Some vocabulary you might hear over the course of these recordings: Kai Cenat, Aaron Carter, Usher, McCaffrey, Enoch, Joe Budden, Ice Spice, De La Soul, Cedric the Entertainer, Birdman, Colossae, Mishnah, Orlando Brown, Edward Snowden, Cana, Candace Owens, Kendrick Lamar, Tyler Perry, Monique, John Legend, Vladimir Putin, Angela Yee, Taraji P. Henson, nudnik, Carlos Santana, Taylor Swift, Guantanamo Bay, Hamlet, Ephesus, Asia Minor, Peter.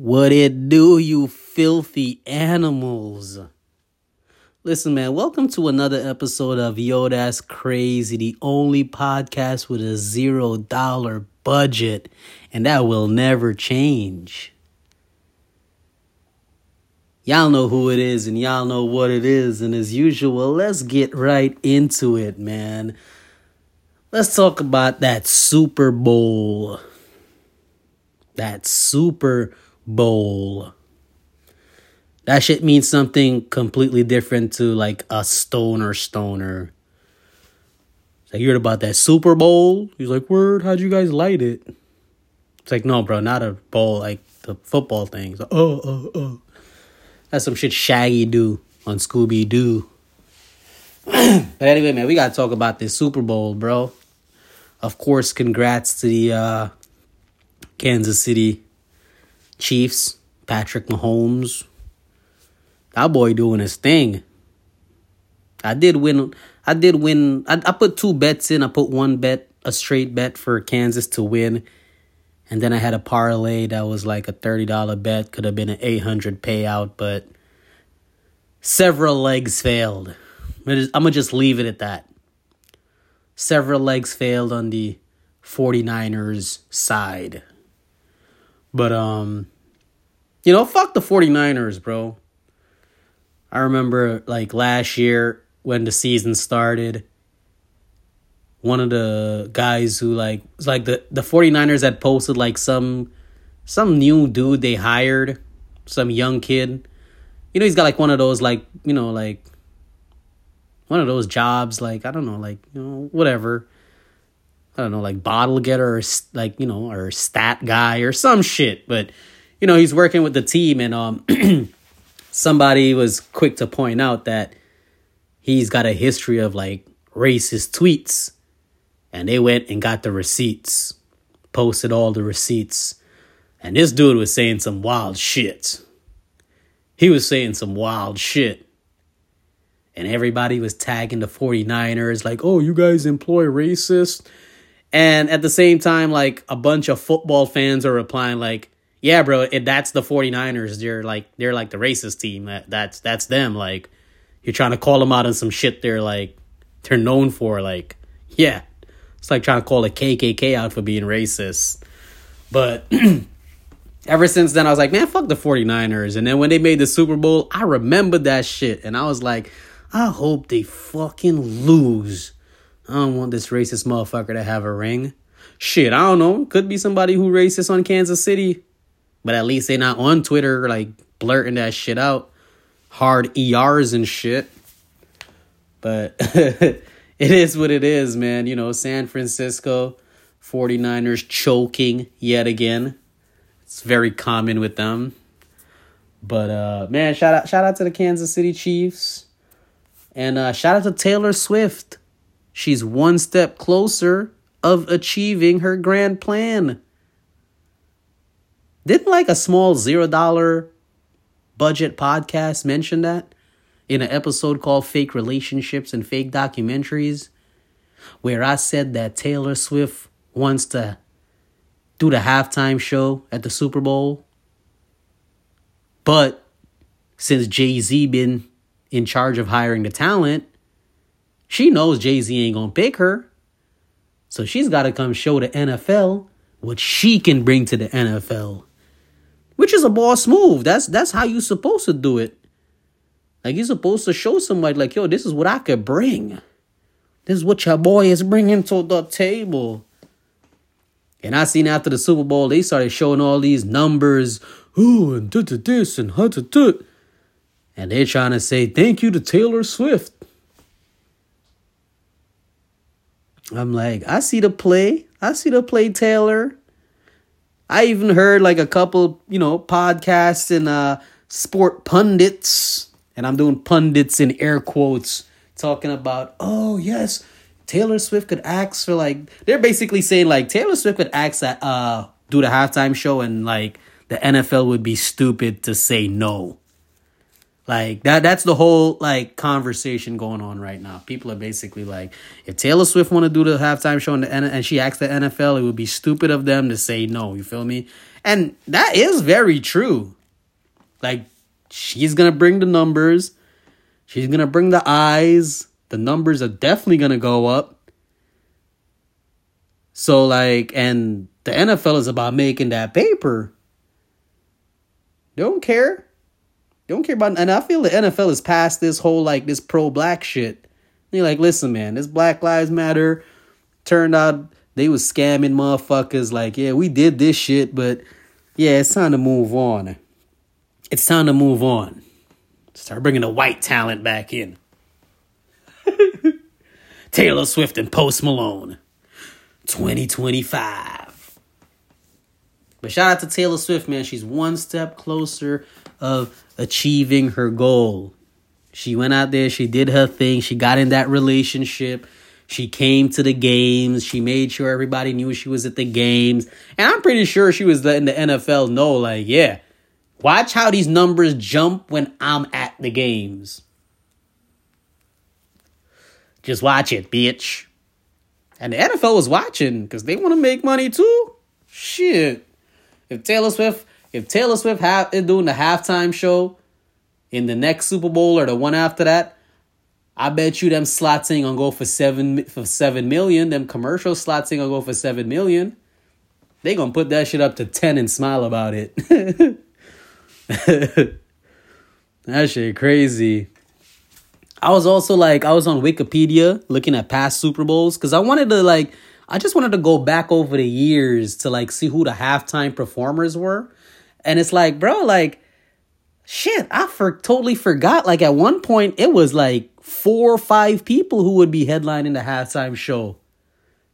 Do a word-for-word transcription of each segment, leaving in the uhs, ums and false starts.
What it do, you filthy animals? Listen, man, welcome to another episode of Yo That's Crazy, the only podcast with a zero dollar budget, and that will never change. Y'all know who it is, and y'all know what it is, and as usual, let's get right into it, man. Let's talk about that Super Bowl. That Super Bowl. That shit means something completely different to like a stoner stoner. It's like, you heard about that Super Bowl? He's like, word, how'd you guys light it? It's like, no, bro, not a bowl, like the football thing. It's like, oh, oh, oh. That's some shit Shaggy do on Scooby-Doo. But anyway, man, we gotta talk about this Super Bowl, bro. Of course, congrats to the uh, Kansas City Chiefs, Patrick Mahomes. That boy doing his thing. I did win. I did win. I, I put two bets in. I put one bet, a straight bet for Kansas to win. And then I had a parlay that was like a thirty dollars bet. Could have been an eight hundred dollars payout, but several legs failed. I'm going to just leave it at that. Several legs failed on the forty-niners side. But, um, you know, fuck the forty-niners, bro. I remember, like, last year when the season started, one of the guys who, like, was like the, the forty-niners had posted, like, some some new dude they hired, some young kid. You know, he's got, like, one of those, like, you know, like, one of those jobs, like, I don't know, like, you know, whatever. I don't know, like, bottle getter or, like, you know, or stat guy or some shit. But, you know, he's working with the team and, um... somebody was quick to point out that he's got a history of, like, racist tweets. And they went and got the receipts, posted all the receipts. And this dude was saying some wild shit. He was saying some wild shit. And everybody was tagging the forty-niners like, oh, you guys employ racists. And at the same time, like, a bunch of football fans are replying like, yeah, bro, it, that's the forty-niners. They're like they're like the racist team. That, that's that's them. Like, you're trying to call them out on some shit they're like they're known for. Like, yeah, it's like trying to call a K K K out for being racist. But ever since then, I was like, man, fuck the forty-niners. And then when they made the Super Bowl, I remembered that shit. And I was like, I hope they fucking lose. I don't want this racist motherfucker to have a ring. Shit, I don't know. Could be somebody who racist on Kansas City. But at least they're not on Twitter, like, blurting that shit out. Hard E Rs and shit. But it is what it is, man. You know, San Francisco, forty-niners choking yet again. It's very common with them. But, uh, man, shout out, shout out to the Kansas City Chiefs. And uh, shout out to Taylor Swift. She's one step closer of achieving her grand plan. Didn't like a small zero dollar budget podcast mention that in an episode called Fake Relationships and Fake Documentaries, where I said that Taylor Swift wants to do the halftime show at the Super Bowl? But since Jay-Z been in charge of hiring the talent, she knows Jay-Z ain't gonna pick her. So she's got to come show the N F L what she can bring to the N F L. Which is a boss move. That's that's how you're supposed to do it. Like, you're supposed to show somebody, like, yo, this is what I could bring. This is what your boy is bringing to the table. And I seen after the Super Bowl, they started showing all these numbers. Ooh, and da da this and da da da. And they're trying to say, thank you to Taylor Swift. I'm like, I see the play. I see the play, Taylor. I even heard like a couple, you know, podcasts and uh, sport pundits, and I'm doing pundits in air quotes, talking about, oh, yes, Taylor Swift could ask for like, they're basically saying like Taylor Swift could ask that, uh, do the halftime show and like the N F L would be stupid to say no. Like, that that's the whole, like, conversation going on right now. People are basically like, if Taylor Swift want to do the halftime show and, the, and she asks the N F L, it would be stupid of them to say no. You feel me? And that is very true. Like, she's going to bring the numbers. She's going to bring the eyes. The numbers are definitely going to go up. So, like, and the N F L is about making that paper. They don't care. They don't care about, and I feel the N F L is past this whole, like, this pro-black shit. They're like, listen, man, this Black Lives Matter turned out they was scamming motherfuckers. Like, yeah, we did this shit, but yeah, it's time to move on. It's time to move on. Start bringing the white talent back in. Taylor Swift and Post Malone. twenty twenty-five. But shout out to Taylor Swift, man. She's one step closer of achieving her goal. She went out there. She did her thing. She got in that relationship. She came to the games. She made sure everybody knew she was at the games. And I'm pretty sure she was letting the N F L know, like, yeah, watch how these numbers jump when I'm at the games. Just watch it, bitch. And the N F L was watching because they want to make money too. Shit. If Taylor Swift, if Taylor Swift ha- is doing the halftime show in the next Super Bowl or the one after that, I bet you them slots ain't gonna go for seven for seven million. Them commercial slots ain't gonna go for seven million. They gonna put that shit up to ten and smile about it. That shit crazy. I was also like, I was on Wikipedia looking at past Super Bowls because I wanted to like, I just wanted to go back over the years to like see who the halftime performers were. And it's like, bro, like, shit, I for- totally forgot. Like at one point it was like four or five people who would be headlining the halftime show.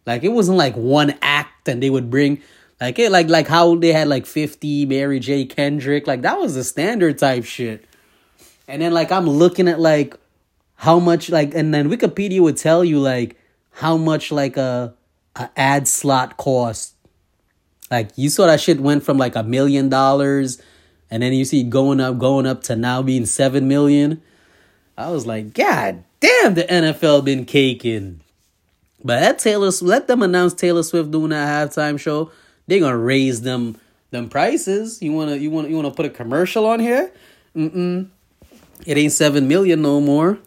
Like it wasn't like one act and they would bring... Like it, like like how they had like fifty, Mary J. Kendrick, like that was the standard type shit. And then like I'm looking at like how much like, and then Wikipedia would tell you like how much like a, a ad slot cost. Like you saw that shit went from like a million dollars, and then you see going up, going up to now being seven million. I was like, God damn, the N F L been caking. But that Taylor, let them announce Taylor Swift doing that halftime show. They're gonna raise them them prices. You wanna you wanna you wanna put a commercial on here? Mm-mm. It ain't seven million no more.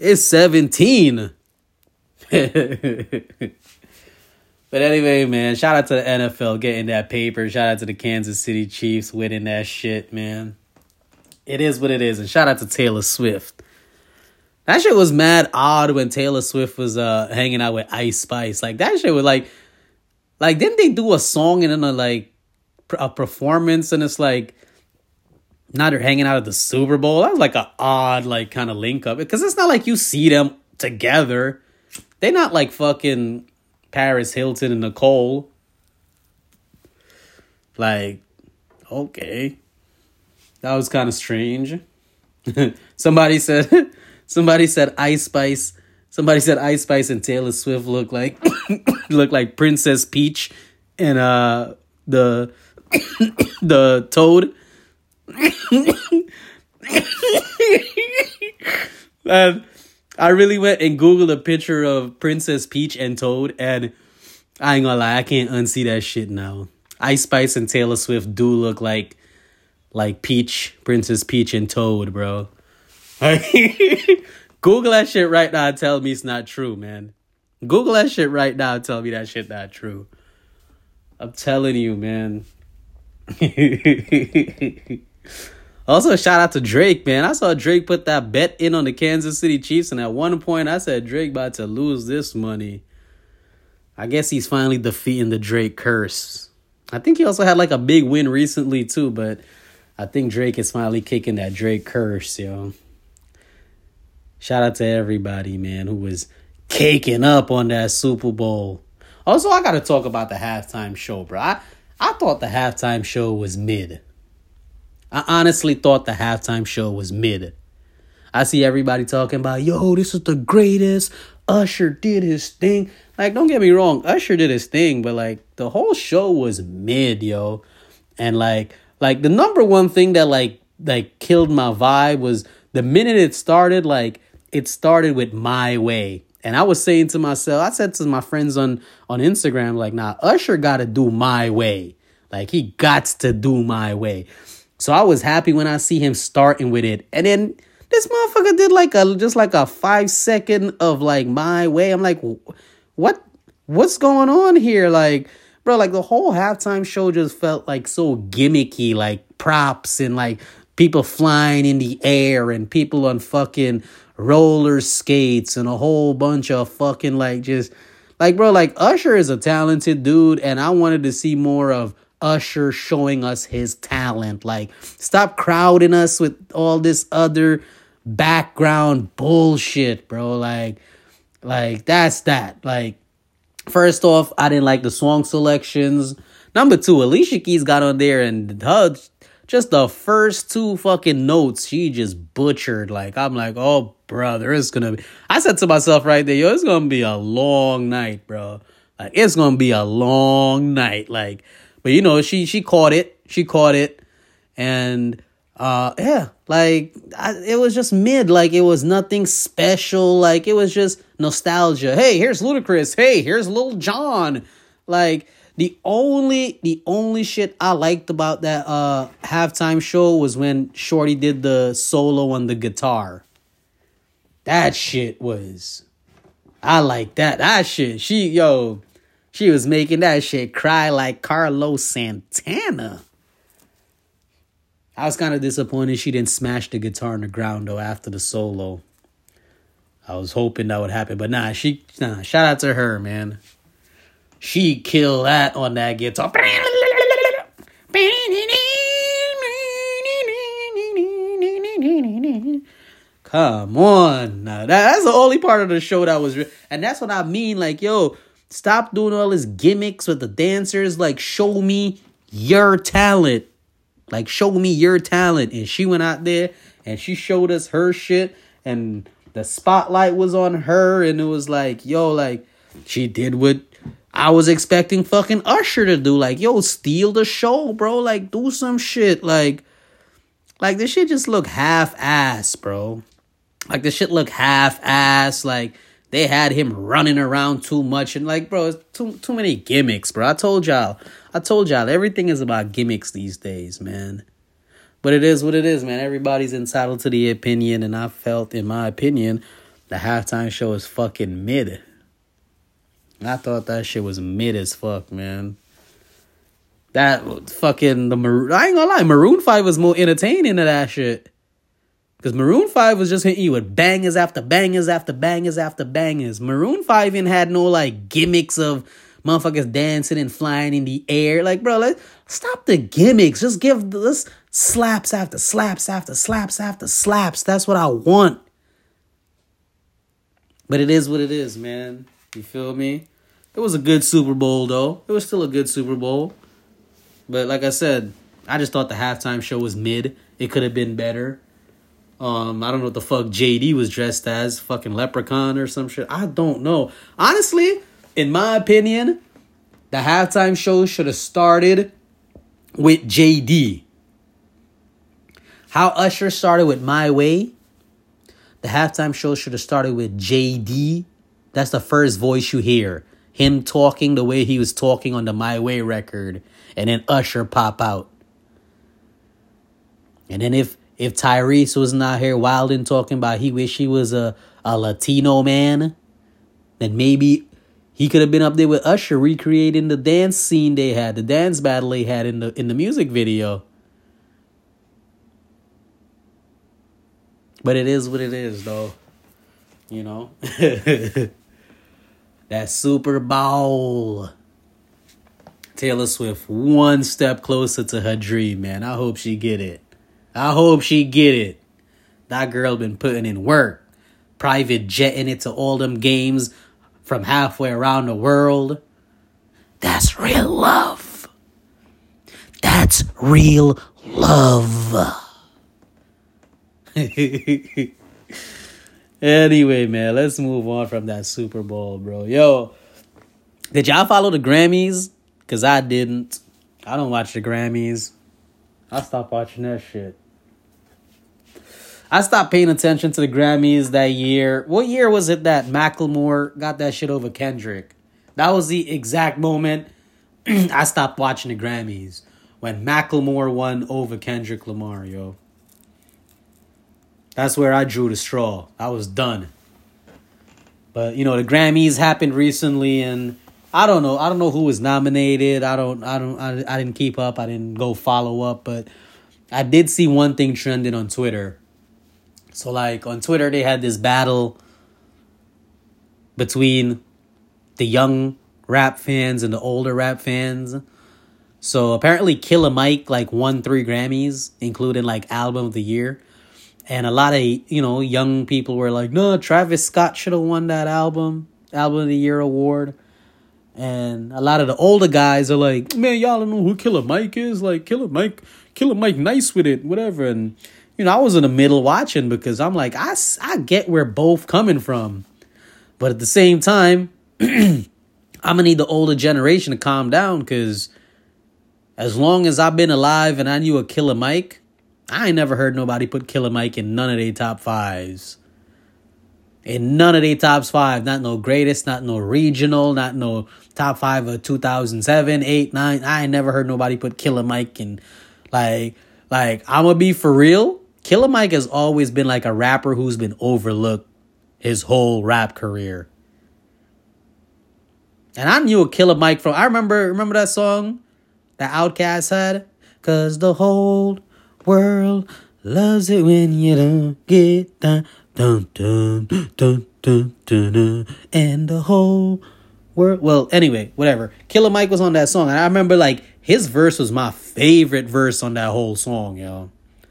It's seventeen. But anyway, man, shout out to the N F L getting that paper. Shout out to the Kansas City Chiefs winning that shit, man. It is what it is, and shout out to Taylor Swift. That shit was mad odd when Taylor Swift was uh hanging out with Ice Spice. Like that shit was like. Like, didn't they do a song and then a, like, a performance? And it's like, now they're hanging out at the Super Bowl. That was like an odd, like, kind of link up. Because it's not like you see them together. They're not like fucking Paris Hilton and Nicole. Like, okay. That was kind of strange. Somebody said, somebody said Ice Spice. Somebody said Ice Spice and Taylor Swift look like look like Princess Peach and uh the the Toad. um, I really went and Googled a picture of Princess Peach and Toad, and I ain't gonna lie, I can't unsee that shit now. Ice Spice and Taylor Swift do look like like Peach, Princess Peach and Toad, bro. Google that shit right now and tell me it's not true, man. Google that shit right now and tell me that shit not true. I'm telling you, man. Also, shout out to Drake, man. I saw Drake put that bet in on the Kansas City Chiefs, and at one point I said, Drake about to lose this money. I guess he's finally defeating the Drake curse. I think he also had like a big win recently too, but I think Drake is finally kicking that Drake curse, yo. Shout out to everybody, man, who was caking up on that Super Bowl. Also, I got to talk about the halftime show, bro. I, I thought the halftime show was mid. I honestly thought the halftime show was mid. I see everybody talking about, yo, this is the greatest. Usher did his thing. Like, don't get me wrong. Usher did his thing, but, like, the whole show was mid, yo. And, like, like the number one thing that, like, like killed my vibe was the minute it started, like, it started with "My Way." And I was saying to myself, I said to my friends on, on Instagram, like, nah, Usher got to do "My Way." Like, he gots to do my way. So I was happy when I see him starting with it. And then this motherfucker did like a just like a five second of like my way. I'm like, what? What's going on here? Like, bro, like the whole halftime show just felt like so gimmicky, like props and like people flying in the air and people on fucking roller skates and a whole bunch of fucking like just like, bro, like Usher is a talented dude. And I wanted to see more of Usher showing us his talent. Like, stop crowding us with all this other background bullshit, bro. Like, like that's that. Like, first off, I didn't like the song selections. Number two, Alicia Keys got on there and her, just the first two fucking notes, she just butchered. Like, I'm like, oh, brother, it's gonna be... I said to myself right there, yo, it's gonna be a long night, bro. Like, it's gonna be a long night. Like, but, you know, she she caught it. She caught it. And, uh, yeah, like, I, it was just mid. Like, it was nothing special. Like, it was just nostalgia. Hey, here's Ludacris. Hey, here's Lil Jon. Like... The only the only shit I liked about that uh, halftime show was when Shorty did the solo on the guitar. That shit was... I like that. That shit. She, yo, she was making that shit cry like Carlos Santana. I was kind of disappointed she didn't smash the guitar on the ground, though, after the solo. I was hoping that would happen. But nah, she... Nah, shout out to her, man. She killed that on that guitar. Come on. Now. That's the only part of the show that was... Re- and that's what I mean. Like, yo, stop doing all this gimmicks with the dancers. Like, show me your talent. Like, show me your talent. And she went out there and she showed us her shit. And the spotlight was on her. And it was like, yo, like, she did what... I was expecting fucking Usher to do, like, yo, steal the show, bro. Like, do some shit. Like, like this shit just look half-ass, bro. Like, this shit look half-ass. Like, they had him running around too much. And, like, bro, it's too, too many gimmicks, bro. I told y'all. I told y'all. Everything is about gimmicks these days, man. But it is what it is, man. Everybody's entitled to the opinion. And I felt, in my opinion, the halftime show is fucking mid. I thought that shit was mid as fuck, man. That fucking... the Maroon, I ain't gonna lie. Maroon five was more entertaining than that shit. Because Maroon five was just hitting you with bangers after bangers after bangers after bangers. Maroon five even had no, like, gimmicks of motherfuckers dancing and flying in the air. Like, bro, let's stop the gimmicks. Just give this slaps after slaps after slaps after slaps. That's what I want. But it is what it is, man. You feel me? It was a good Super Bowl, though. It was still a good Super Bowl. But like I said, I just thought the halftime show was mid. It could have been better. Um, I don't know what the fuck J D was dressed as. Fucking leprechaun or some shit. I don't know. Honestly, in my opinion, the halftime show should have started with J D. How Usher started with My Way, the halftime show should have started with J D. That's the first voice you hear. Him talking the way he was talking on the My Way record. And then Usher pop out. And then if if Tyrese wasn't out here wilding talking about he wish he was a, a Latino man, then maybe he could have been up there with Usher recreating the dance scene they had, the dance battle they had in the in the music video. But it is what it is, though. You know? That Super Bowl. Taylor Swift, one step closer to her dream, man. I hope she get it. I hope she get it. That girl been putting in work. Private jetting it to all them games from halfway around the world. That's real love. That's real love. Anyway, man, let's move on from that Super Bowl, bro. Yo, did y'all follow the Grammys? Because I didn't. I don't watch the Grammys. I stopped watching that shit. I stopped paying attention to the Grammys that year. What year was it that Macklemore got that shit over Kendrick? That was the exact moment I stopped watching the Grammys when Macklemore won over Kendrick Lamar, yo. That's where I drew the straw. I was done. But, you know, the Grammys happened recently, and I don't know. I don't know who was nominated. I don't, I don't, I, I didn't keep up. I didn't go follow up, but I did see one thing trending on Twitter. So, like, on Twitter, they had this battle between the young rap fans and the older rap fans. So, apparently, Killer Mike, like, won three Grammys, including, like, Album of the Year. And a lot of, you know, young people were like, no, Travis Scott should have won that album, Album of the Year award. And a lot of the older guys are like, man, y'all don't know who Killer Mike is? Like, Killer Mike, Killer Mike nice with it, whatever. And, you know, I was in the middle watching because I'm like, I, I get where both coming from. But at the same time, I'm going to need the older generation to calm down because as long as I've been alive and I knew a Killer Mike, I ain't never heard nobody put Killer Mike in none of their top fives. In none of their top five. Not no greatest, not no regional, not no top five of two thousand seven, eight, nine. I ain't never heard nobody put Killer Mike in. Like, like I'm going to be for real. Killer Mike has always been like a rapper who's been overlooked his whole rap career. And I knew a Killer Mike from... I remember, remember that song that Outkast had? Because the whole... world loves it when you don't get down, dun, dun, dun, dun, dun, dun, dun, and the whole world. Well, anyway, whatever. Killer Mike was on that song, and I remember like his verse was my favorite verse on that whole song, yo.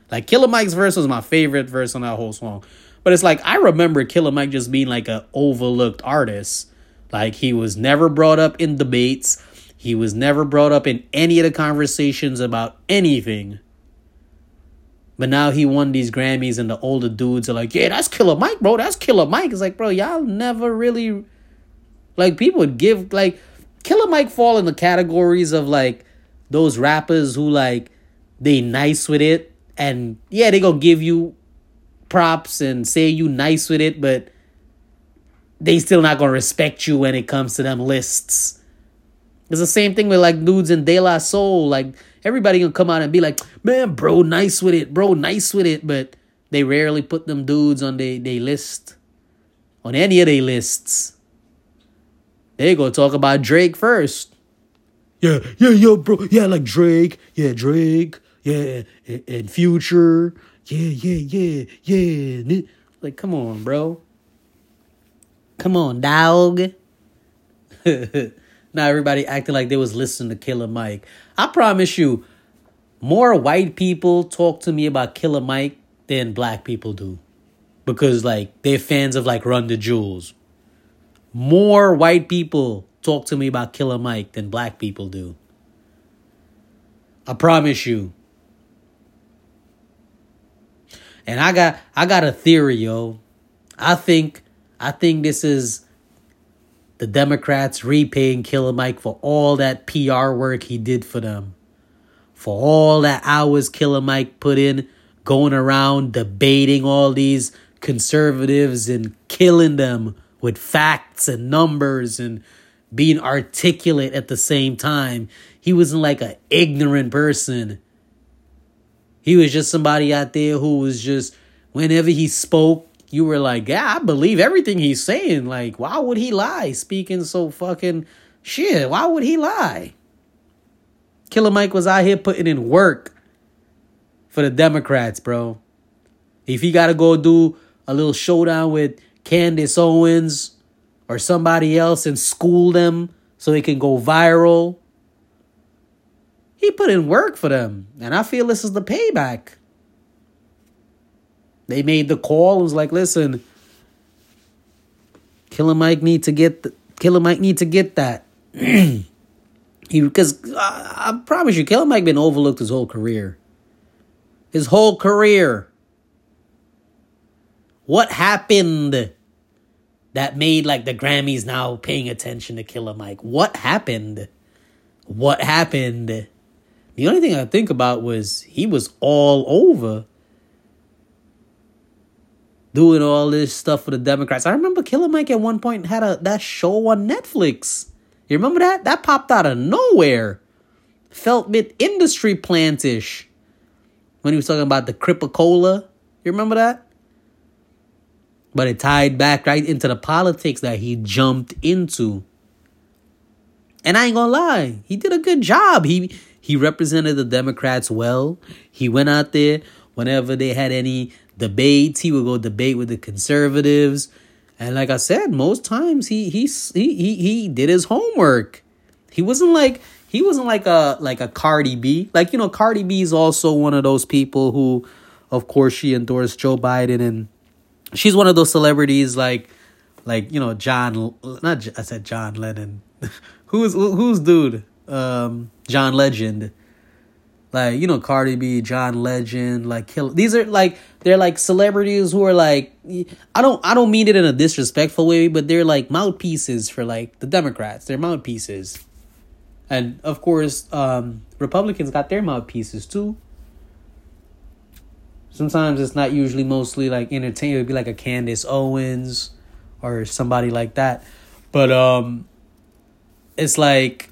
Like Killer Mike's verse was my favorite verse on that whole song. But it's like I remember Killer Mike just being like an overlooked artist. Like he was never brought up in debates. He was never brought up in any of the conversations about anything. But now he won these Grammys and the older dudes are like, yeah, that's Killer Mike, bro. That's Killer Mike. It's like, bro, y'all never really, like, people would give, like, Killer Mike fall in the categories of, like, those rappers who, like, they nice with it. And, yeah, they gonna give you props and say you nice with it, but they still not gonna respect you when it comes to them lists. It's the same thing with, like, dudes in De La Soul, like, everybody gonna come out and be like, man, bro, nice with it, bro, nice with it. But they rarely put them dudes on they, they list, on any of their lists. They gonna talk about Drake first. Yeah, yeah, yo, bro. Yeah, like Drake. Yeah, Drake. Yeah, and, and Future. Yeah, yeah, yeah, yeah. Like, come on, bro. Come on, dog. Now everybody acting like they was listening to Killer Mike. I promise you, more white people talk to me about Killer Mike than black people do. Because, like, they're fans of, like, Run the Jewels. More white people talk to me about Killer Mike than black people do. I promise you. And I got I got a theory, yo. I think I think this is... the Democrats repaying Killer Mike for all that P R work he did for them. For all that hours Killer Mike put in, going around debating all these conservatives and killing them with facts and numbers and being articulate at the same time. He wasn't like an ignorant person. He was just somebody out there who was just, whenever he spoke, you were like, yeah, I believe everything he's saying. Like, why would he lie? Speaking so fucking shit. Why would he lie? Killer Mike was out here putting in work for the Democrats, bro. If he got to go do a little showdown with Candace Owens or somebody else and school them so it can go viral, he put in work for them. And I feel this is the payback. They made the call. It was like, listen, Killer Mike need to get the, Killer Mike need to get that. He because I, I promise you, Killer Mike been overlooked his whole career. His whole career. What happened that made like the Grammys now paying attention to Killer Mike? What happened? What happened? The only thing I think about was he was all over. Doing all this stuff for the Democrats. I remember Killer Mike at one point had a that show on Netflix. You remember that? That popped out of nowhere. Felt mid industry plants-ish. When he was talking about the Cripacola. You remember that? But it tied back right into the politics that he jumped into. And I ain't gonna lie, he did a good job. He he represented the Democrats well. He went out there whenever they had any debates, he would go debate with the conservatives. And like I said, most times he he he he, he did his homework. He wasn't like he wasn't like a like a Cardi B. Like, you know, Cardi B is also one of those people who, of course, she endorsed Joe Biden, and she's one of those celebrities like like, you know, John not I said John Lennon. Who's who's dude? Um, John Legend. Like, you know, Cardi B, John Legend, like Killer. These are like they're like celebrities who are like I don't I don't mean it in a disrespectful way, but they're like mouthpieces for like the Democrats. They're mouthpieces. And of course, um, Republicans got their mouthpieces too. Sometimes it's not usually mostly like entertainment. It'd be like a Candace Owens or somebody like that. But um it's like,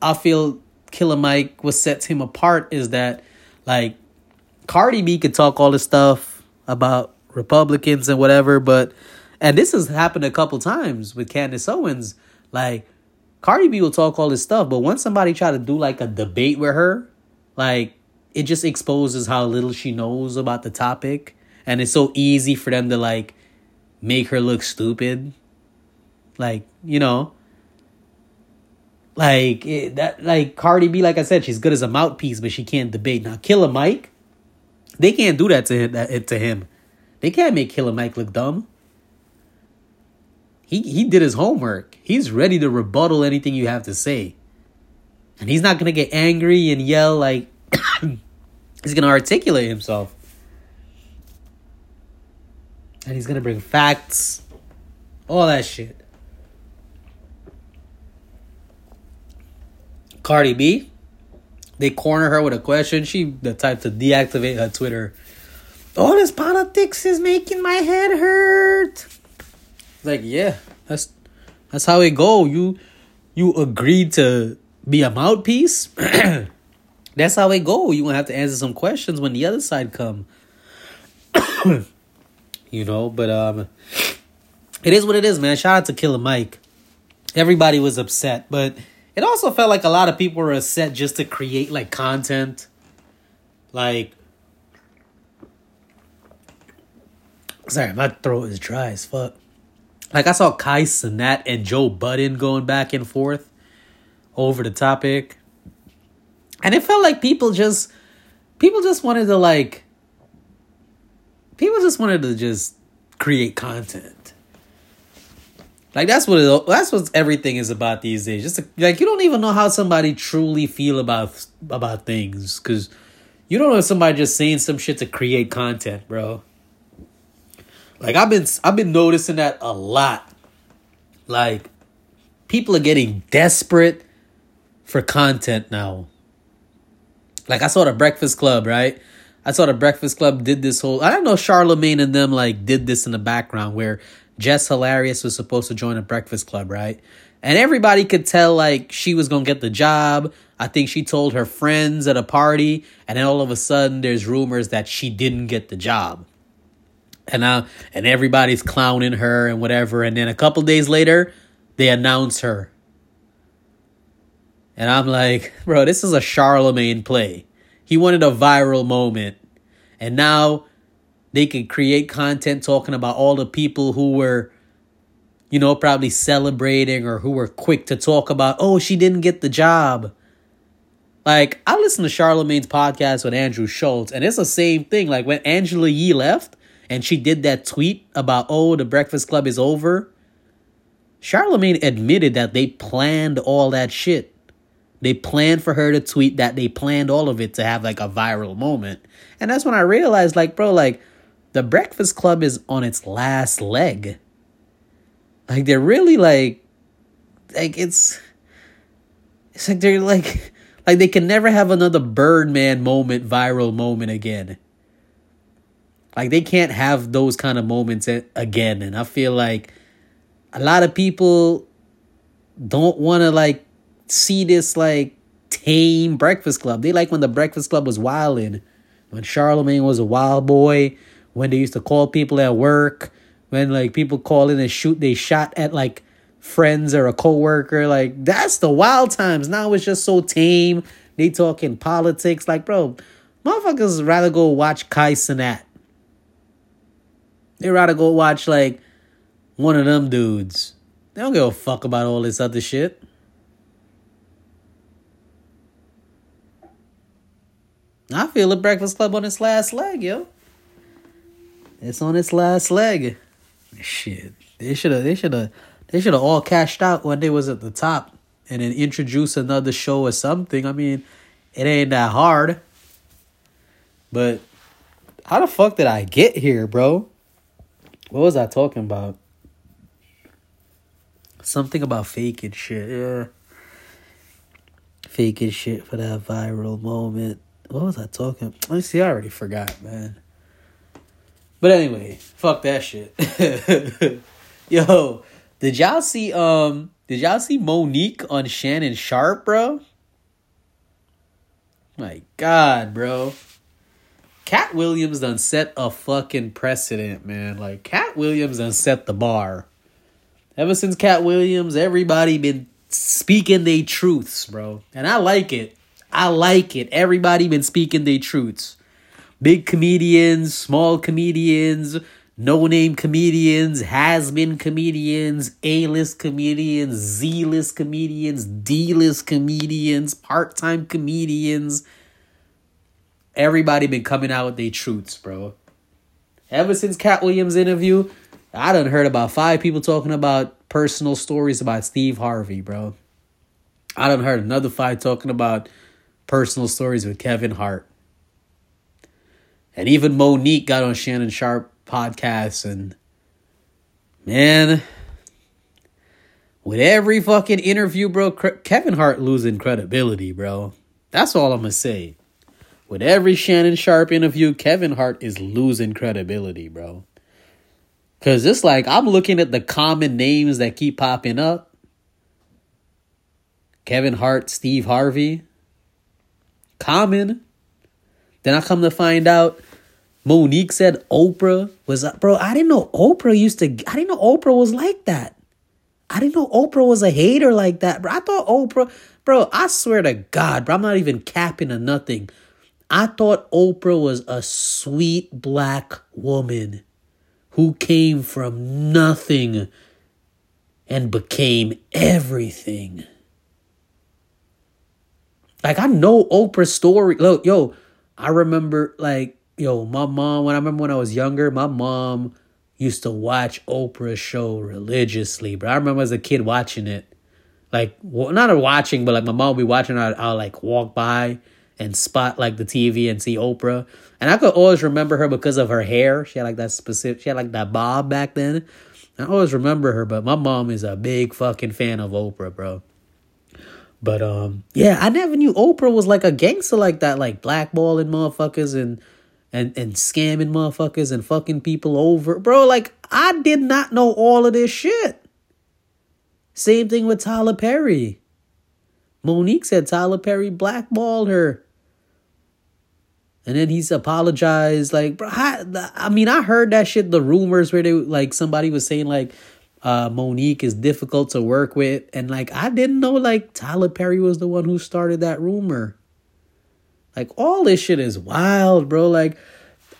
I feel Killer Mike, what sets him apart is that, like, Cardi B could talk all this stuff about Republicans and whatever, but, and this has happened a couple times with Candace Owens, like, Cardi B will talk all this stuff, but once somebody try to do, like, a debate with her, like, it just exposes how little she knows about the topic, and it's so easy for them to, like, make her look stupid, like, you know, Like it, that, like Cardi B, like I said, she's good as a mouthpiece, but she can't debate. Now, Killer Mike, they can't do that to him. That, to him, they can't make Killer Mike look dumb. He he did his homework. He's ready to rebuttal anything you have to say, and he's not gonna get angry and yell like he's gonna articulate himself, and he's gonna bring facts, all that shit. Cardi B, they corner her with a question. She the type to deactivate her Twitter. Oh, this politics is making my head hurt. Like, yeah, that's that's how it go. You you agreed to be a mouthpiece. That's how it go. You gonna have to answer some questions when the other side come. You know, but um, it is what it is, man. Shout out to Killer Mike. Everybody was upset, but. It also felt like a lot of people were upset just to create, like, content. Like, sorry, my throat is dry as fuck. Like, I saw Kai Cenat and Joe Budden going back and forth over the topic. And it felt like people just, people just wanted to, like, people just wanted to just create content. Like, that's what it, that's what everything is about these days. Just to, like, you don't even know how somebody truly feel about about things, because you don't know if somebody just saying some shit to create content, bro. Like, I've been I've been noticing that a lot. Like, people are getting desperate for content now. Like, I saw The Breakfast Club, right? I saw The Breakfast Club did this whole. I don't know, Charlemagne and them like did this in the background where. Jess Hilarious was supposed to join a Breakfast Club, right? And everybody could tell, like, she was going to get the job. I think she told her friends at a party. And then all of a sudden, there's rumors that she didn't get the job. And now, and everybody's clowning her and whatever. And then a couple days later, they announce her. And I'm like, bro, this is a Charlemagne play. He wanted a viral moment. And now... they could create content talking about all the people who were, you know, probably celebrating or who were quick to talk about, oh, she didn't get the job. Like, I listened to Charlemagne's podcast with Andrew Schultz, and it's the same thing. Like, when Angela Yee left and she did that tweet about, oh, the Breakfast Club is over, Charlemagne admitted that they planned all that shit. They planned for her to tweet that. They planned all of it to have, like, a viral moment. And that's when I realized, like, bro, like, The Breakfast Club is on its last leg. Like, they're really like, like, it's, it's like they're like, like, they can never have another Birdman moment, viral moment again. Like, they can't have those kind of moments again. And I feel like a lot of people, don't want to, like, see this, like, tame Breakfast Club. They like when the Breakfast Club was wildin', when Charlemagne was a wild boy, when they used to call people at work, when, like, people call in and shoot, they shot at, like, friends or a coworker. Like, that's the wild times. Now it's just so tame. They talking politics. Like, bro, motherfuckers rather go watch Kai Cenat. They rather go watch, like, one of them dudes. They don't give a fuck about all this other shit. I feel the Breakfast Club on its last leg, yo. It's on its last leg. Shit. They should have they should have they should have all cashed out when they was at the top and then introduced another show or something. I mean, it ain't that hard. But how the fuck did I get here, bro? What was I talking about? Something about faking shit, yeah. Faking shit for that viral moment. What was I talking? Let me see, I already forgot, man. But anyway, fuck that shit. Yo, did y'all see um did y'all see Monique on Shannon Sharpe, bro? My God, bro. Cat Williams done set a fucking precedent, man. Like, Cat Williams done set the bar. Ever since Cat Williams, everybody been speaking their truths, bro. And I like it. I like it. Everybody been speaking their truths. Big comedians, small comedians, no-name comedians, has-been comedians, A-list comedians, Z-list comedians, D-list comedians, part-time comedians. Everybody been coming out with their truths, bro. Ever since Cat Williams' interview, I done heard about five people talking about personal stories about Steve Harvey, bro. I done heard another five talking about personal stories with Kevin Hart. And even Monique got on Shannon Sharpe podcast, and man, with every fucking interview, bro, Kevin Hart losing credibility, bro. That's all I'm gonna say. With every Shannon Sharpe interview, Kevin Hart is losing credibility, bro. Cause it's like, I'm looking at the common names that keep popping up. Kevin Hart, Steve Harvey. Common. Then I come to find out Monique said Oprah was up. Bro, I didn't know Oprah used to. I didn't know Oprah was like that. I didn't know Oprah was a hater like that. Bro, I thought Oprah. Bro, I swear to God, bro, I'm not even capping or nothing. I thought Oprah was a sweet black woman who came from nothing and became everything. Like, I know Oprah's story. Look, yo, I remember, like, yo, my mom, when I remember when I was younger, my mom used to watch Oprah's show religiously, bro. I remember as a kid watching it. Like, well, not watching, but, like, my mom would be watching, I'd, I'd, like, walk by and spot, like, the T V and see Oprah. And I could always remember her because of her hair. She had, like, that specific, she had, like, that bob back then. I always remember her, but my mom is a big fucking fan of Oprah, bro. But, um, yeah, I never knew Oprah was, like, a gangster like that, like, blackballing motherfuckers and, and, and scamming motherfuckers and fucking people over. Bro, like, I did not know all of this shit. Same thing with Tyler Perry. Monique said Tyler Perry blackballed her. And then he's apologized, like, bro, I, I mean, I heard that shit, the rumors where they, like, somebody was saying, like, Uh, Monique is difficult to work with, and like I didn't know like Tyler Perry was the one who started that rumor. Like, all this shit is wild, bro. Like,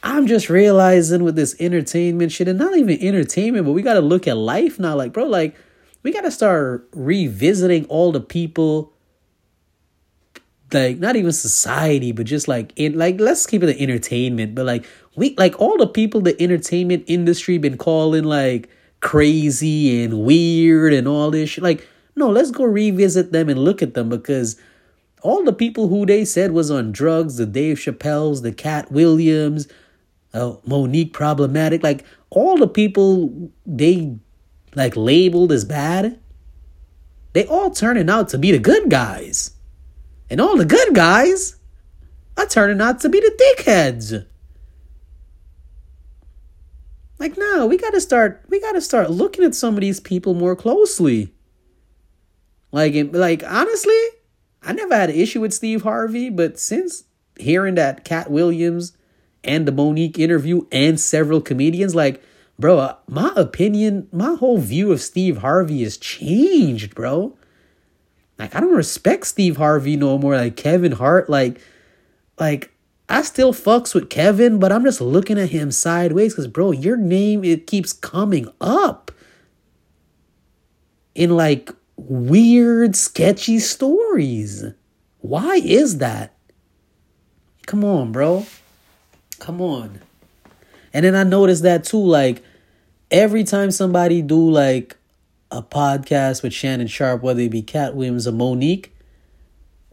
I'm just realizing with this entertainment shit, and not even entertainment, but we gotta look at life now. Like, bro, like we gotta start revisiting all the people, like not even society, but just like in like let's keep it the entertainment, but like we like all the people the entertainment industry been calling like crazy and weird and all this shit. Like, no, let's go revisit them and look at them, because all the people who they said was on drugs, the Dave Chappelle's, the Cat Williams, uh, Monique problematic, like all the people they like labeled as bad, they all turning out to be the good guys, and all the good guys are turning out to be the dickheads. Like, no, we gotta start, we gotta start looking at some of these people more closely. Like, and, like honestly, I never had an issue with Steve Harvey, but since hearing that Cat Williams and the Monique interview and several comedians, like, bro, my opinion, my whole view of Steve Harvey has changed, bro. Like, I don't respect Steve Harvey no more. Like, Kevin Hart, like, like, I still fucks with Kevin, but I'm just looking at him sideways because, bro, your name, it keeps coming up in, like, weird, sketchy stories. Why is that? Come on, bro. Come on. And then I noticed that, too, like, every time somebody do, like, a podcast with Shannon Sharpe, whether it be Cat Williams or Monique,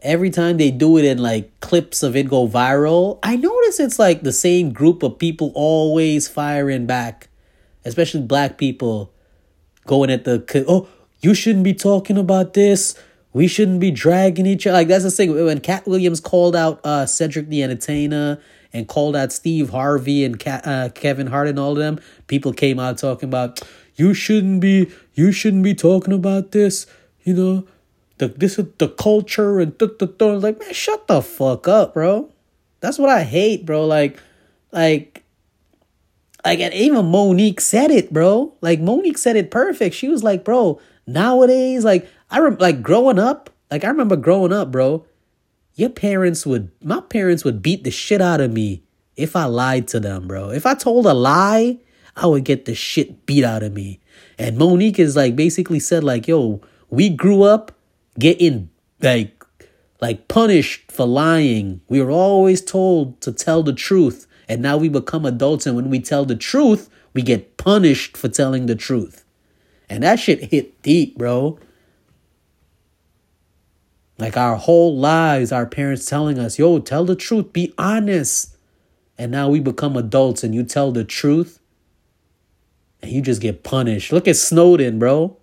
every time they do it and like clips of it go viral, I notice it's like the same group of people always firing back, especially black people going at the, oh, you shouldn't be talking about this. We shouldn't be dragging each other. Like, that's the thing. When Cat Williams called out uh, Cedric the Entertainer and called out Steve Harvey and Cat, uh, Kevin Hart and all of them, people came out talking about, You shouldn't be, you shouldn't be talking about this, you know, the this is the culture and th- th- th- like, man, shut the fuck up, bro. That's what I hate, bro. Like, like, like, and even Monique said it, bro. Like, Monique said it perfect. She was like, bro, nowadays, like, I rem- like growing up, like, I remember growing up, bro, your parents would, my parents would beat the shit out of me if I lied to them, bro. If I told a lie, I would get the shit beat out of me. And Monique is like basically said like, yo, we grew up getting like, like punished for lying. We were always told to tell the truth. And now we become adults. And when we tell the truth, we get punished for telling the truth. And that shit hit deep, bro. Like our whole lives, our parents telling us, yo, tell the truth, be honest. And now we become adults and you tell the truth, and you just get punished. Look at Snowden, bro.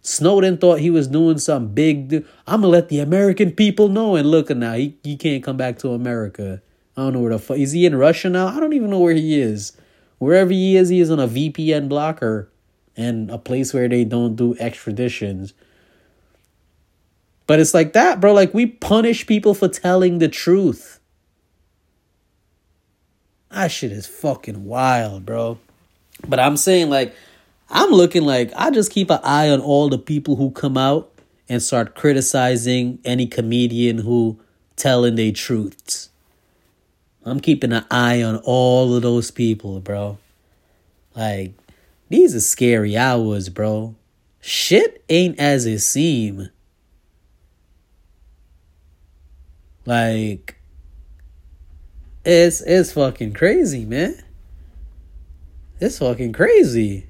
Snowden thought he was doing some big... Do- I'm going to let the American people know. And look, now he, he can't come back to America. I don't know where the fuck... Is he in Russia now? I don't even know where he is. Wherever he is, he is on a V P N blocker. And a place where they don't do extraditions. But it's like that, bro. Like, we punish people for telling the truth. That shit is fucking wild, bro. But I'm saying, like, I'm looking like I just keep an eye on all the people who come out and start criticizing any comedian who telling their truths. I'm keeping an eye on all of those people, bro. Like, these are scary hours, bro. Shit ain't as it seem. Like, it's it's fucking crazy, man. It's fucking crazy.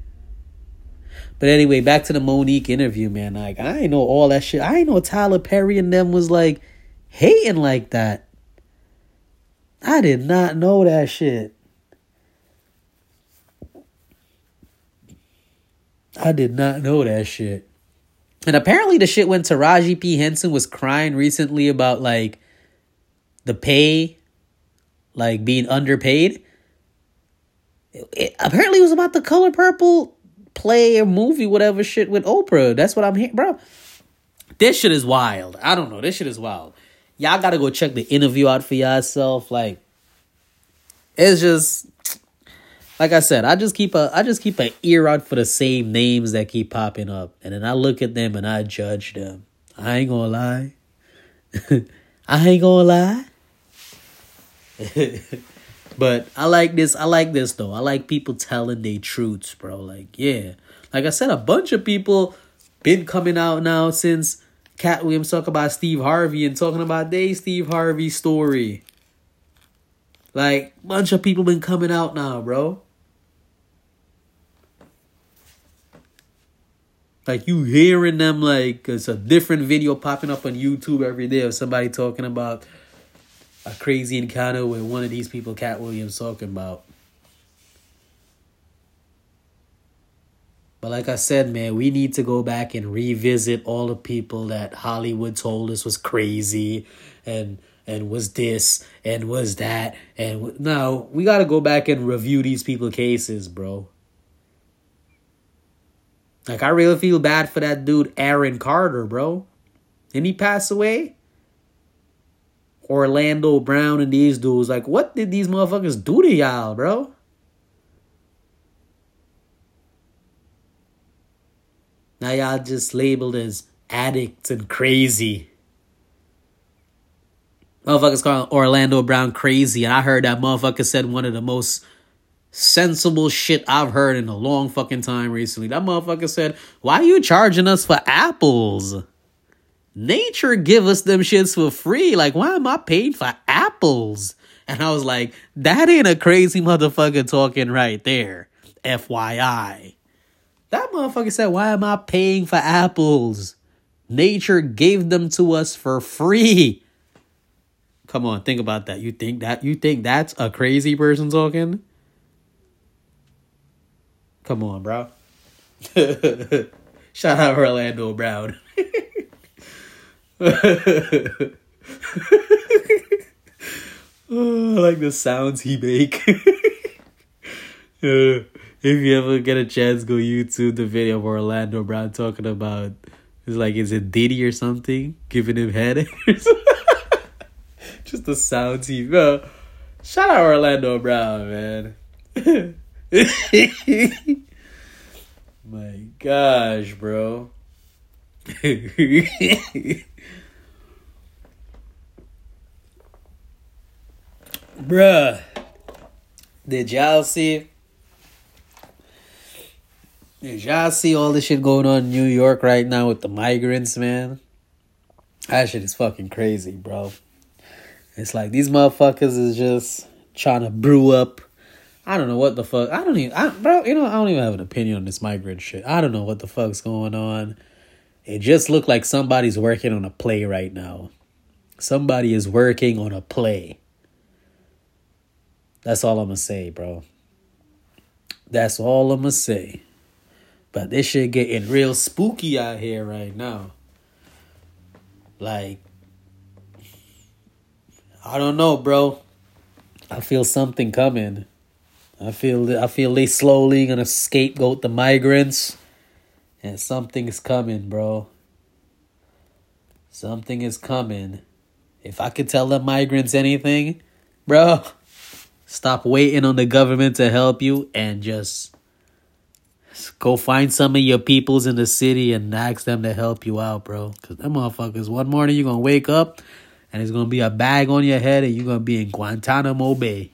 But anyway, back to the Monique interview, man. Like, I ain't know all that shit. I ain't know Tyler Perry and them was like hating like that. I did not know that shit. I did not know that shit. And apparently the shit when Taraji P. Henson was crying recently about like the pay, like being underpaid. It apparently it was about the Color Purple play or movie, whatever shit with Oprah. That's what I'm hearing, bro. This shit is wild. I don't know. This shit is wild. Y'all gotta go check the interview out for yourself. Like, it's just like I said. I just keep a I just keep an ear out for the same names that keep popping up, and then I look at them and I judge them. I ain't gonna lie. I ain't gonna lie. But I like this. I like this, though. I like people telling their truths, bro. Like, yeah. Like I said, a bunch of people been coming out now since Cat Williams talk about Steve Harvey and talking about they Steve Harvey story. Like, bunch of people been coming out now, bro. Like, you hearing them, like, it's a different video popping up on YouTube every day of somebody talking about a crazy encounter with one of these people Cat Williams talking about. But like I said, man, we need to go back and revisit all the people that Hollywood told us was crazy and and was this and was that. And no, we got to go back and review these people cases, bro. Like, I really feel bad for that dude, Aaron Carter, bro. Didn't he pass away? Orlando Brown and these dudes. Like, what did these motherfuckers do to y'all, bro? Now y'all just labeled as addicts and crazy. Motherfuckers calling Orlando Brown crazy. And I heard that motherfucker said one of the most sensible shit I've heard in a long fucking time recently. That motherfucker said, why are you charging us for apples? Nature give us them shits for free. Like, why am I paid for apples? And I was like, that ain't a crazy motherfucker talking right there. F Y I. That motherfucker said, why am I paying for apples? Nature gave them to us for free. Come on, think about that. You think that you think that's a crazy person talking? Come on, bro. Shout out Orlando Brown. Oh, I like the sounds he make. uh, if you ever get a chance, go YouTube the video of Orlando Brown talking about, it's like, is it Diddy or something? Giving him head. Just the sounds he... Uh, shout out Orlando Brown, man. My gosh, bro. Bruh. Did y'all see? Did y'all see all this shit going on in New York right now with the migrants, man? That shit is fucking crazy, bro. It's like these motherfuckers is just trying to brew up, I don't know what the fuck. I don't even, I, bro, you know, I don't even have an opinion on this migrant shit. I don't know what the fuck's going on. It just looked like somebody's working on a play right now. Somebody is working on a play. That's all I'm going to say, bro. That's all I'm going to say. But this shit getting real spooky out here right now. Like, I don't know, bro. I feel something coming. I feel I feel they slowly gonna scapegoat the migrants, and something is coming, bro. Something is coming. If I could tell the migrants anything, bro, stop waiting on the government to help you and just go find some of your peoples in the city and ask them to help you out, bro. Cause them motherfuckers, one morning you're gonna wake up and it's gonna be a bag on your head and you're gonna be in Guantanamo Bay.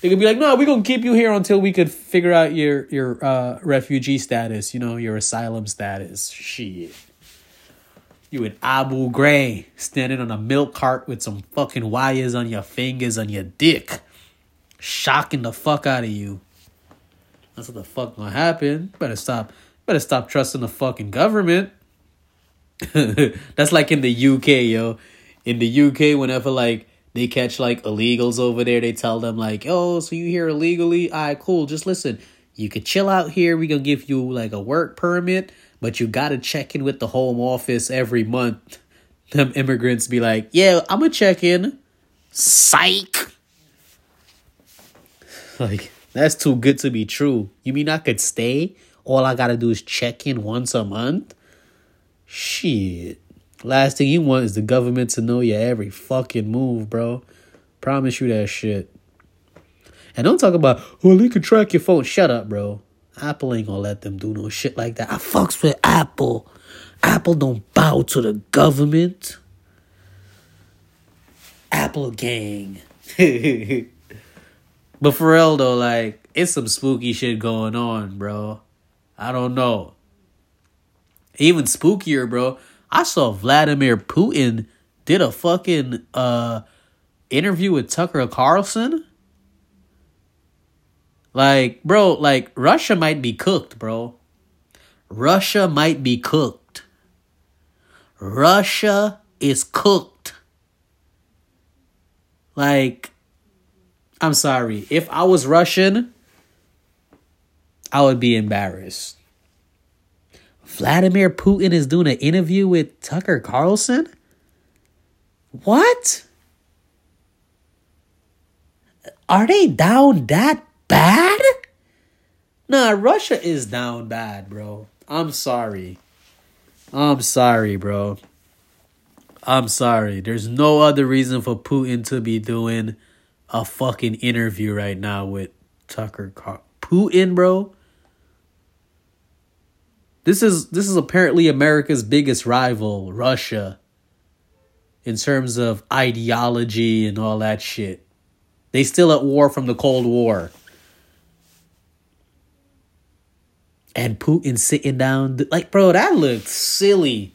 They're going to be like, no, we're going to keep you here until we could figure out your, your uh, refugee status, you know, your asylum status. Shit. You in Abu Ghraib standing on a milk cart with some fucking wires on your fingers, on your dick. Shocking the fuck out of you. That's what the fuck going to happen. Better stop. Better stop trusting the fucking government. That's like in the U K, yo. In the U K, whenever, like, they catch, like, illegals over there. They tell them, like, oh, so you here illegally? All right, cool. Just listen. You could chill out here. We're going to give you, like, a work permit. But you got to check in with the Home Office every month. Them immigrants be like, yeah, I'm going to check in. Psych. Like, that's too good to be true. You mean I could stay? All I got to do is check in once a month? Shit. Last thing you want is the government to know your every fucking move, bro. Promise you that shit. And don't talk about, well, they can track your phone. Shut up, bro. Apple ain't gonna let them do no shit like that. I fucks with Apple. Apple don't bow to the government. Apple gang. But for real, though, like, it's some spooky shit going on, bro. I don't know. Even spookier, bro. I saw Vladimir Putin did a fucking uh, interview with Tucker Carlson. Like, bro, like, Russia might be cooked, bro. Russia might be cooked. Russia is cooked. Like, I'm sorry. If I was Russian, I would be embarrassed. Vladimir Putin is doing an interview with Tucker Carlson? What? Are they down that bad? Nah, Russia is down bad, bro. I'm sorry. I'm sorry, bro. I'm sorry. There's no other reason for Putin to be doing a fucking interview right now with Tucker Carlson. Putin, bro. This is this is apparently America's biggest rival, Russia, in terms of ideology and all that shit. They still at war from the Cold War. And Putin sitting down, like, bro, that looked silly.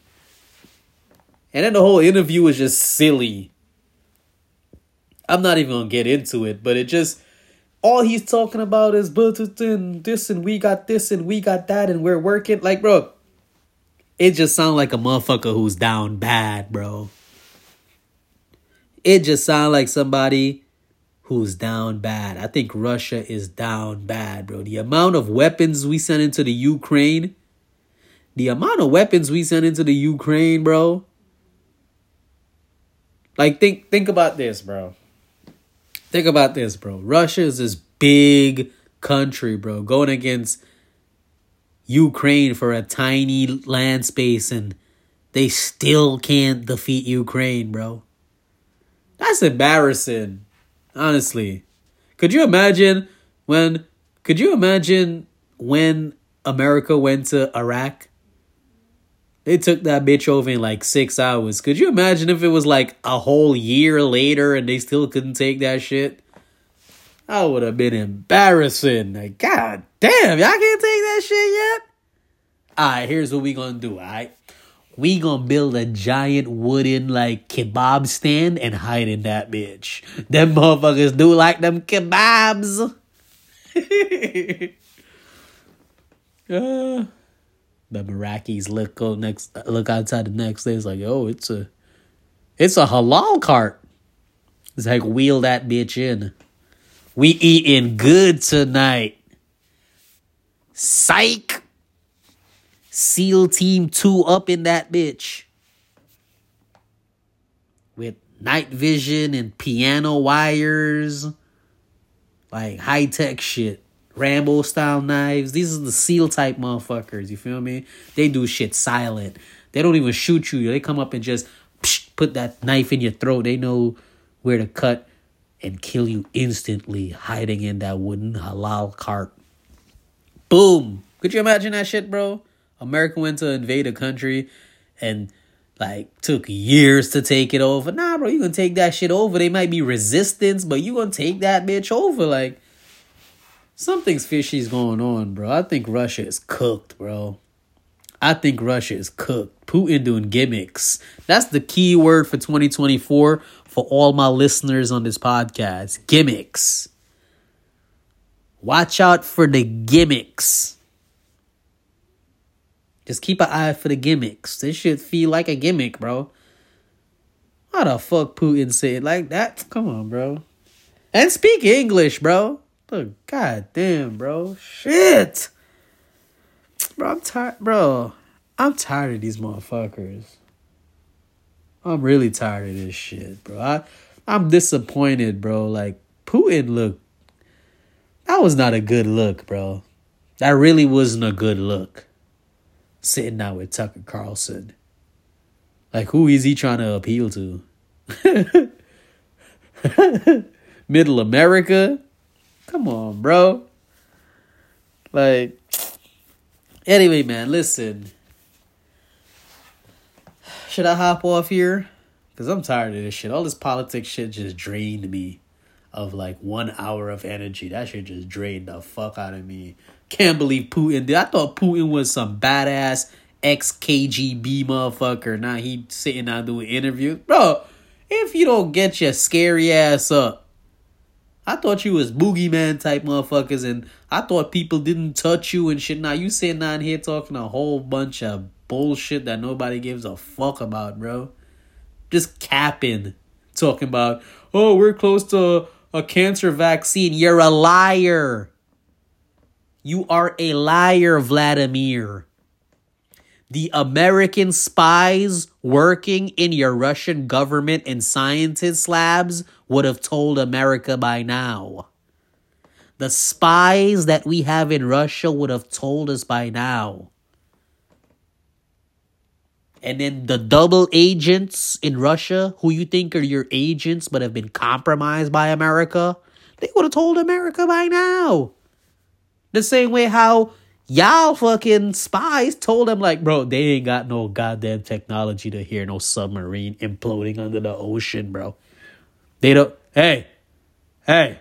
And then the whole interview was just silly. I'm not even gonna get into it, but it just, all he's talking about is and this and we got this and we got that and we're working. Like, bro, it just sounds like a motherfucker who's down bad, bro. It just sounds like somebody who's down bad. I think Russia is down bad, bro. The amount of weapons we sent into the Ukraine, the amount of weapons we sent into the Ukraine, bro. Like, think think about this, bro. Think about this, bro. Russia is this big country, bro, going against Ukraine for a tiny land space, and they still can't defeat Ukraine, bro. That's embarrassing, honestly. Could you imagine when? Could you imagine when America went to Iraq? They took that bitch over in like six hours. Could you imagine if it was like a whole year later and they still couldn't take that shit? That would have been embarrassing. Like, God damn, y'all can't take that shit yet? All right, here's what we gonna do, all right? We gonna build a giant wooden, like, kebab stand and hide in that bitch. Them motherfuckers do like them kebabs. uh... The Meraki's look go next look outside the next day. It's like, oh, it's a it's a halal cart. It's like, wheel that bitch in. We eating good tonight. Psych. SEAL Team two up in that bitch. With night vision and piano wires. Like high tech shit. Rambo style knives. These are the SEAL type motherfuckers. You feel me? They do shit silent. They don't even shoot you. They come up and just psh, put that knife in your throat. They know where to cut and kill you instantly, hiding in that wooden halal cart. Boom. Could you imagine that shit, bro? America went to invade a country and like took years to take it over. Nah, bro, you gonna take that shit over. They might be resistance, but you gonna take that bitch over. Like, something's fishy's going on, bro. I think Russia is cooked, bro. I think Russia is cooked. Putin doing gimmicks. That's the key word for twenty twenty-four for all my listeners on this podcast. Gimmicks. Watch out for the gimmicks. Just keep an eye for the gimmicks. This shit feel like a gimmick, bro. How the fuck Putin said like that? Come on, bro. And speak English, bro. Look, goddamn, bro. Shit. Bro, I'm tired. Bro, I'm tired of these motherfuckers. I'm really tired of this shit, bro. I, I'm disappointed, bro. Like, Putin looked. That was not a good look, bro. That really wasn't a good look. Sitting out with Tucker Carlson. Like, who is he trying to appeal to? Middle America? Come on, bro. Like, anyway, man, listen. Should I hop off here? Because I'm tired of this shit. All this politics shit just drained me of like one hour of energy. That shit just drained the fuck out of me. Can't believe Putin did. I thought Putin was some badass ex-K G B motherfucker. Now he sitting out doing interviews. Bro, if you don't get your scary ass up, I thought you was boogeyman type motherfuckers and I thought people didn't touch you and shit. Now you sitting down here talking a whole bunch of bullshit that nobody gives a fuck about, bro. Just capping. Talking about, oh, we're close to a cancer vaccine. You're a liar. You are a liar, Vladimir. The American spies working in your Russian government and scientist labs would have told America by now. The spies that we have in Russia would have told us by now. And then the double agents in Russia, who you think are your agents but have been compromised by America, they would have told America by now. The same way how y'all fucking spies told them, like, bro, they ain't got no goddamn technology to hear no submarine imploding under the ocean, bro. They don't, hey, hey,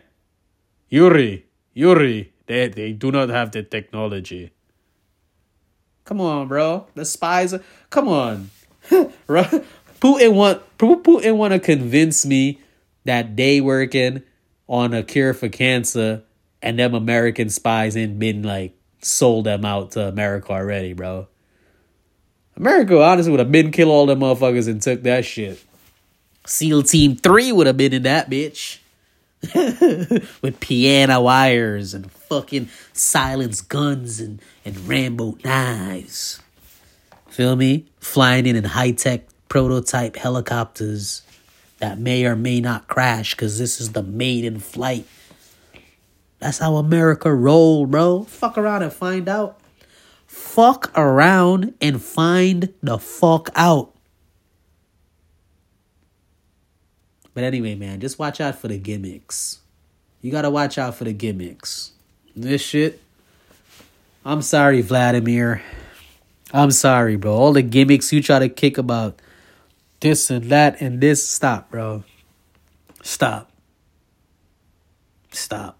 Yuri, Yuri, they, they do not have the technology. Come on, bro. The spies, are, come on. Putin want, Putin want to convince me that they working on a cure for cancer and them American spies ain't been, like, sold them out to America already, bro. America, honestly, would have been kill all them motherfuckers and took that shit. SEAL Team three would have been in that bitch. With piano wires and fucking silence guns and, and Rambo knives. Feel me? Flying in in high-tech prototype helicopters that may or may not crash because this is the maiden flight. That's how America rolled, bro. Fuck around and find out. Fuck around and find the fuck out. But anyway, man, just watch out for the gimmicks. You gotta watch out for the gimmicks. This shit. I'm sorry, Vladimir. I'm sorry, bro. All the gimmicks you try to kick about this and that and this. Stop, bro. Stop. Stop.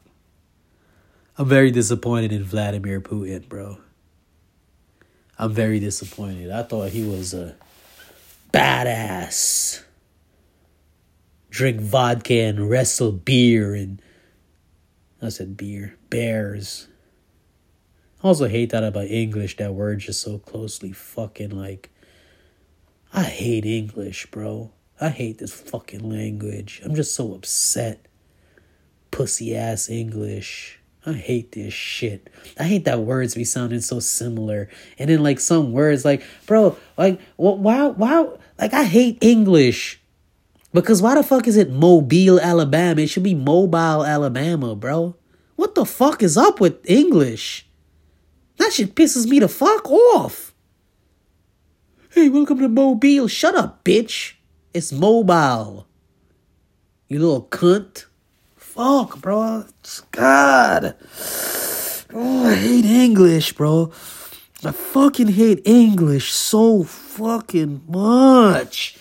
I'm very disappointed in Vladimir Putin, bro. I'm very disappointed. I thought he was a badass. Drink vodka and wrestle beer and... I said beer. Bears. I also hate that about English. That word just so closely fucking like... I hate English, bro. I hate this fucking language. I'm just so upset. Pussy-ass English. I hate this shit. I hate that words be sounding so similar. And then like some words like, bro, like, well, why, why, like I hate English. Because why the fuck is it Mobile, Alabama? It should be Mobile, Alabama, bro. What the fuck is up with English? That shit pisses me the fuck off. Hey, welcome to Mobile. Shut up, bitch. It's Mobile. You little cunt. Fuck, bro. God. Oh, I hate English, bro. I fucking hate English so fucking much.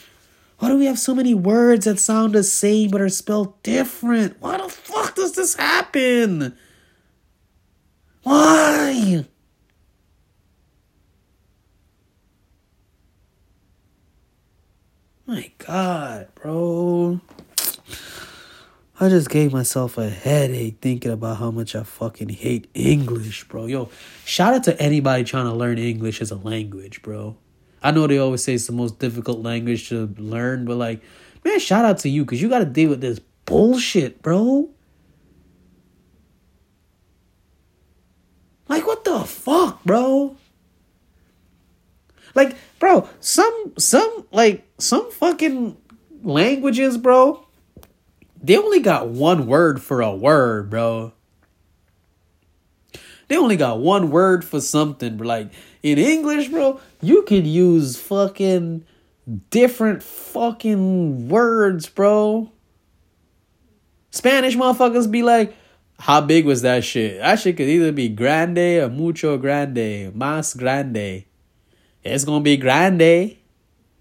Why do we have so many words that sound the same but are spelled different? Why the fuck does this happen? Why? My God, bro. I just gave myself a headache thinking about how much I fucking hate English, bro. Yo, shout out to anybody trying to learn English as a language, bro. I know they always say it's the most difficult language to learn, but like, man, shout out to you because you got to deal with this bullshit, bro. Like, what the fuck, bro? Like, bro, some, some, like, some fucking languages, bro. They only got one word for a word, bro. They only got one word for something. Like, in English, bro, you could use fucking different fucking words, bro. Spanish motherfuckers be like, how big was that shit? That shit could either be grande or mucho grande. Más grande. It's gonna be grande.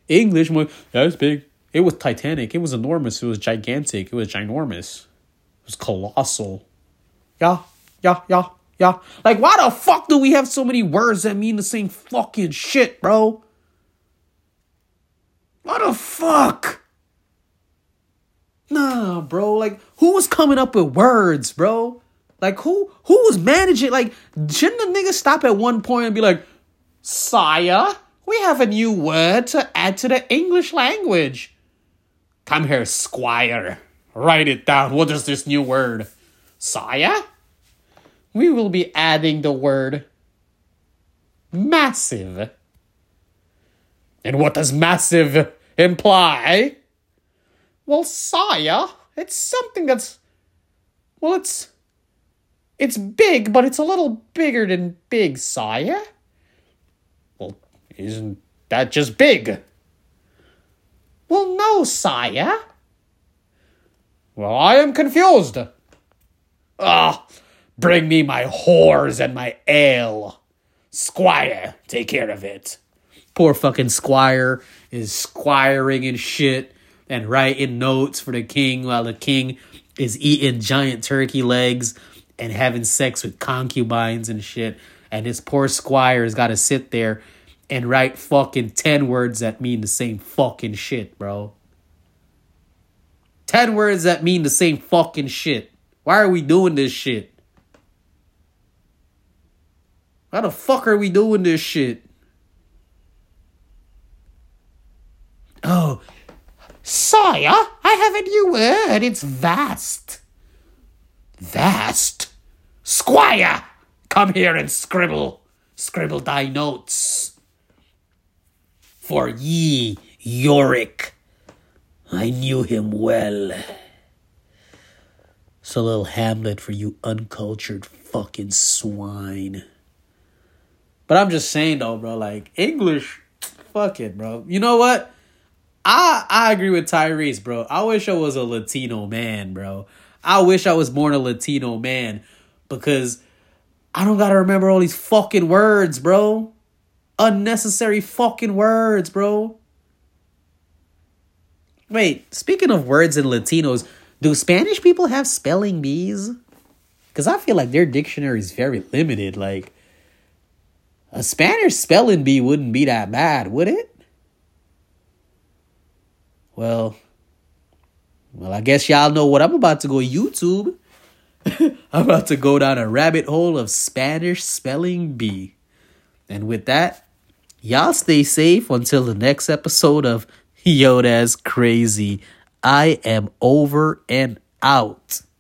English, that's big. It was titanic. It was enormous. It was gigantic. It was ginormous. It was colossal. Yeah, yeah, yeah, yeah. Like, why the fuck do we have so many words that mean the same fucking shit, bro? What the fuck? Nah, bro. Like, who was coming up with words, bro? Like, who who was managing? Like, shouldn't the nigga stop at one point and be like, Sire, we have a new word to add to the English language. Come here, squire. Write it down. What is this new word? Sire? We will be adding the word massive. And what does massive imply? Well, sire, it's something that's... Well, it's... It's big, but it's a little bigger than big, sire. Well, isn't That just big. Well, no, sire. Well, I am confused. Ah, bring me my whores and my ale. Squire, take care of it. Poor fucking squire is squiring and shit and writing notes for the king while the king is eating giant turkey legs and having sex with concubines and shit. And this poor squire has got to sit there and write fucking ten words that mean the same fucking shit, bro. Ten words that mean the same fucking shit. Why are we doing this shit? Why the fuck are we doing this shit? Oh, sire, I have a new word. It's vast. Vast? Squire, come here and scribble. Scribble thy notes. For ye, Yorick, I knew him well. So little Hamlet for you uncultured fucking swine. But I'm just saying though, bro, like, English, fuck it, bro. You know what? I I agree with Tyrese, bro. I wish I was a Latino man, bro. I wish I was born a Latino man because I don't got to remember all these fucking words, bro. Unnecessary fucking words, bro. Wait, speaking of words and Latinos, do Spanish people have spelling bees? Because I feel like their dictionary is very limited. Like, a Spanish spelling bee wouldn't be that bad, would it? Well, well, I guess y'all know what I'm about to go YouTube. I'm about to go down a rabbit hole of Spanish spelling bee. And with that, y'all stay safe until the next episode of Yo That's Crazy. I am over and out.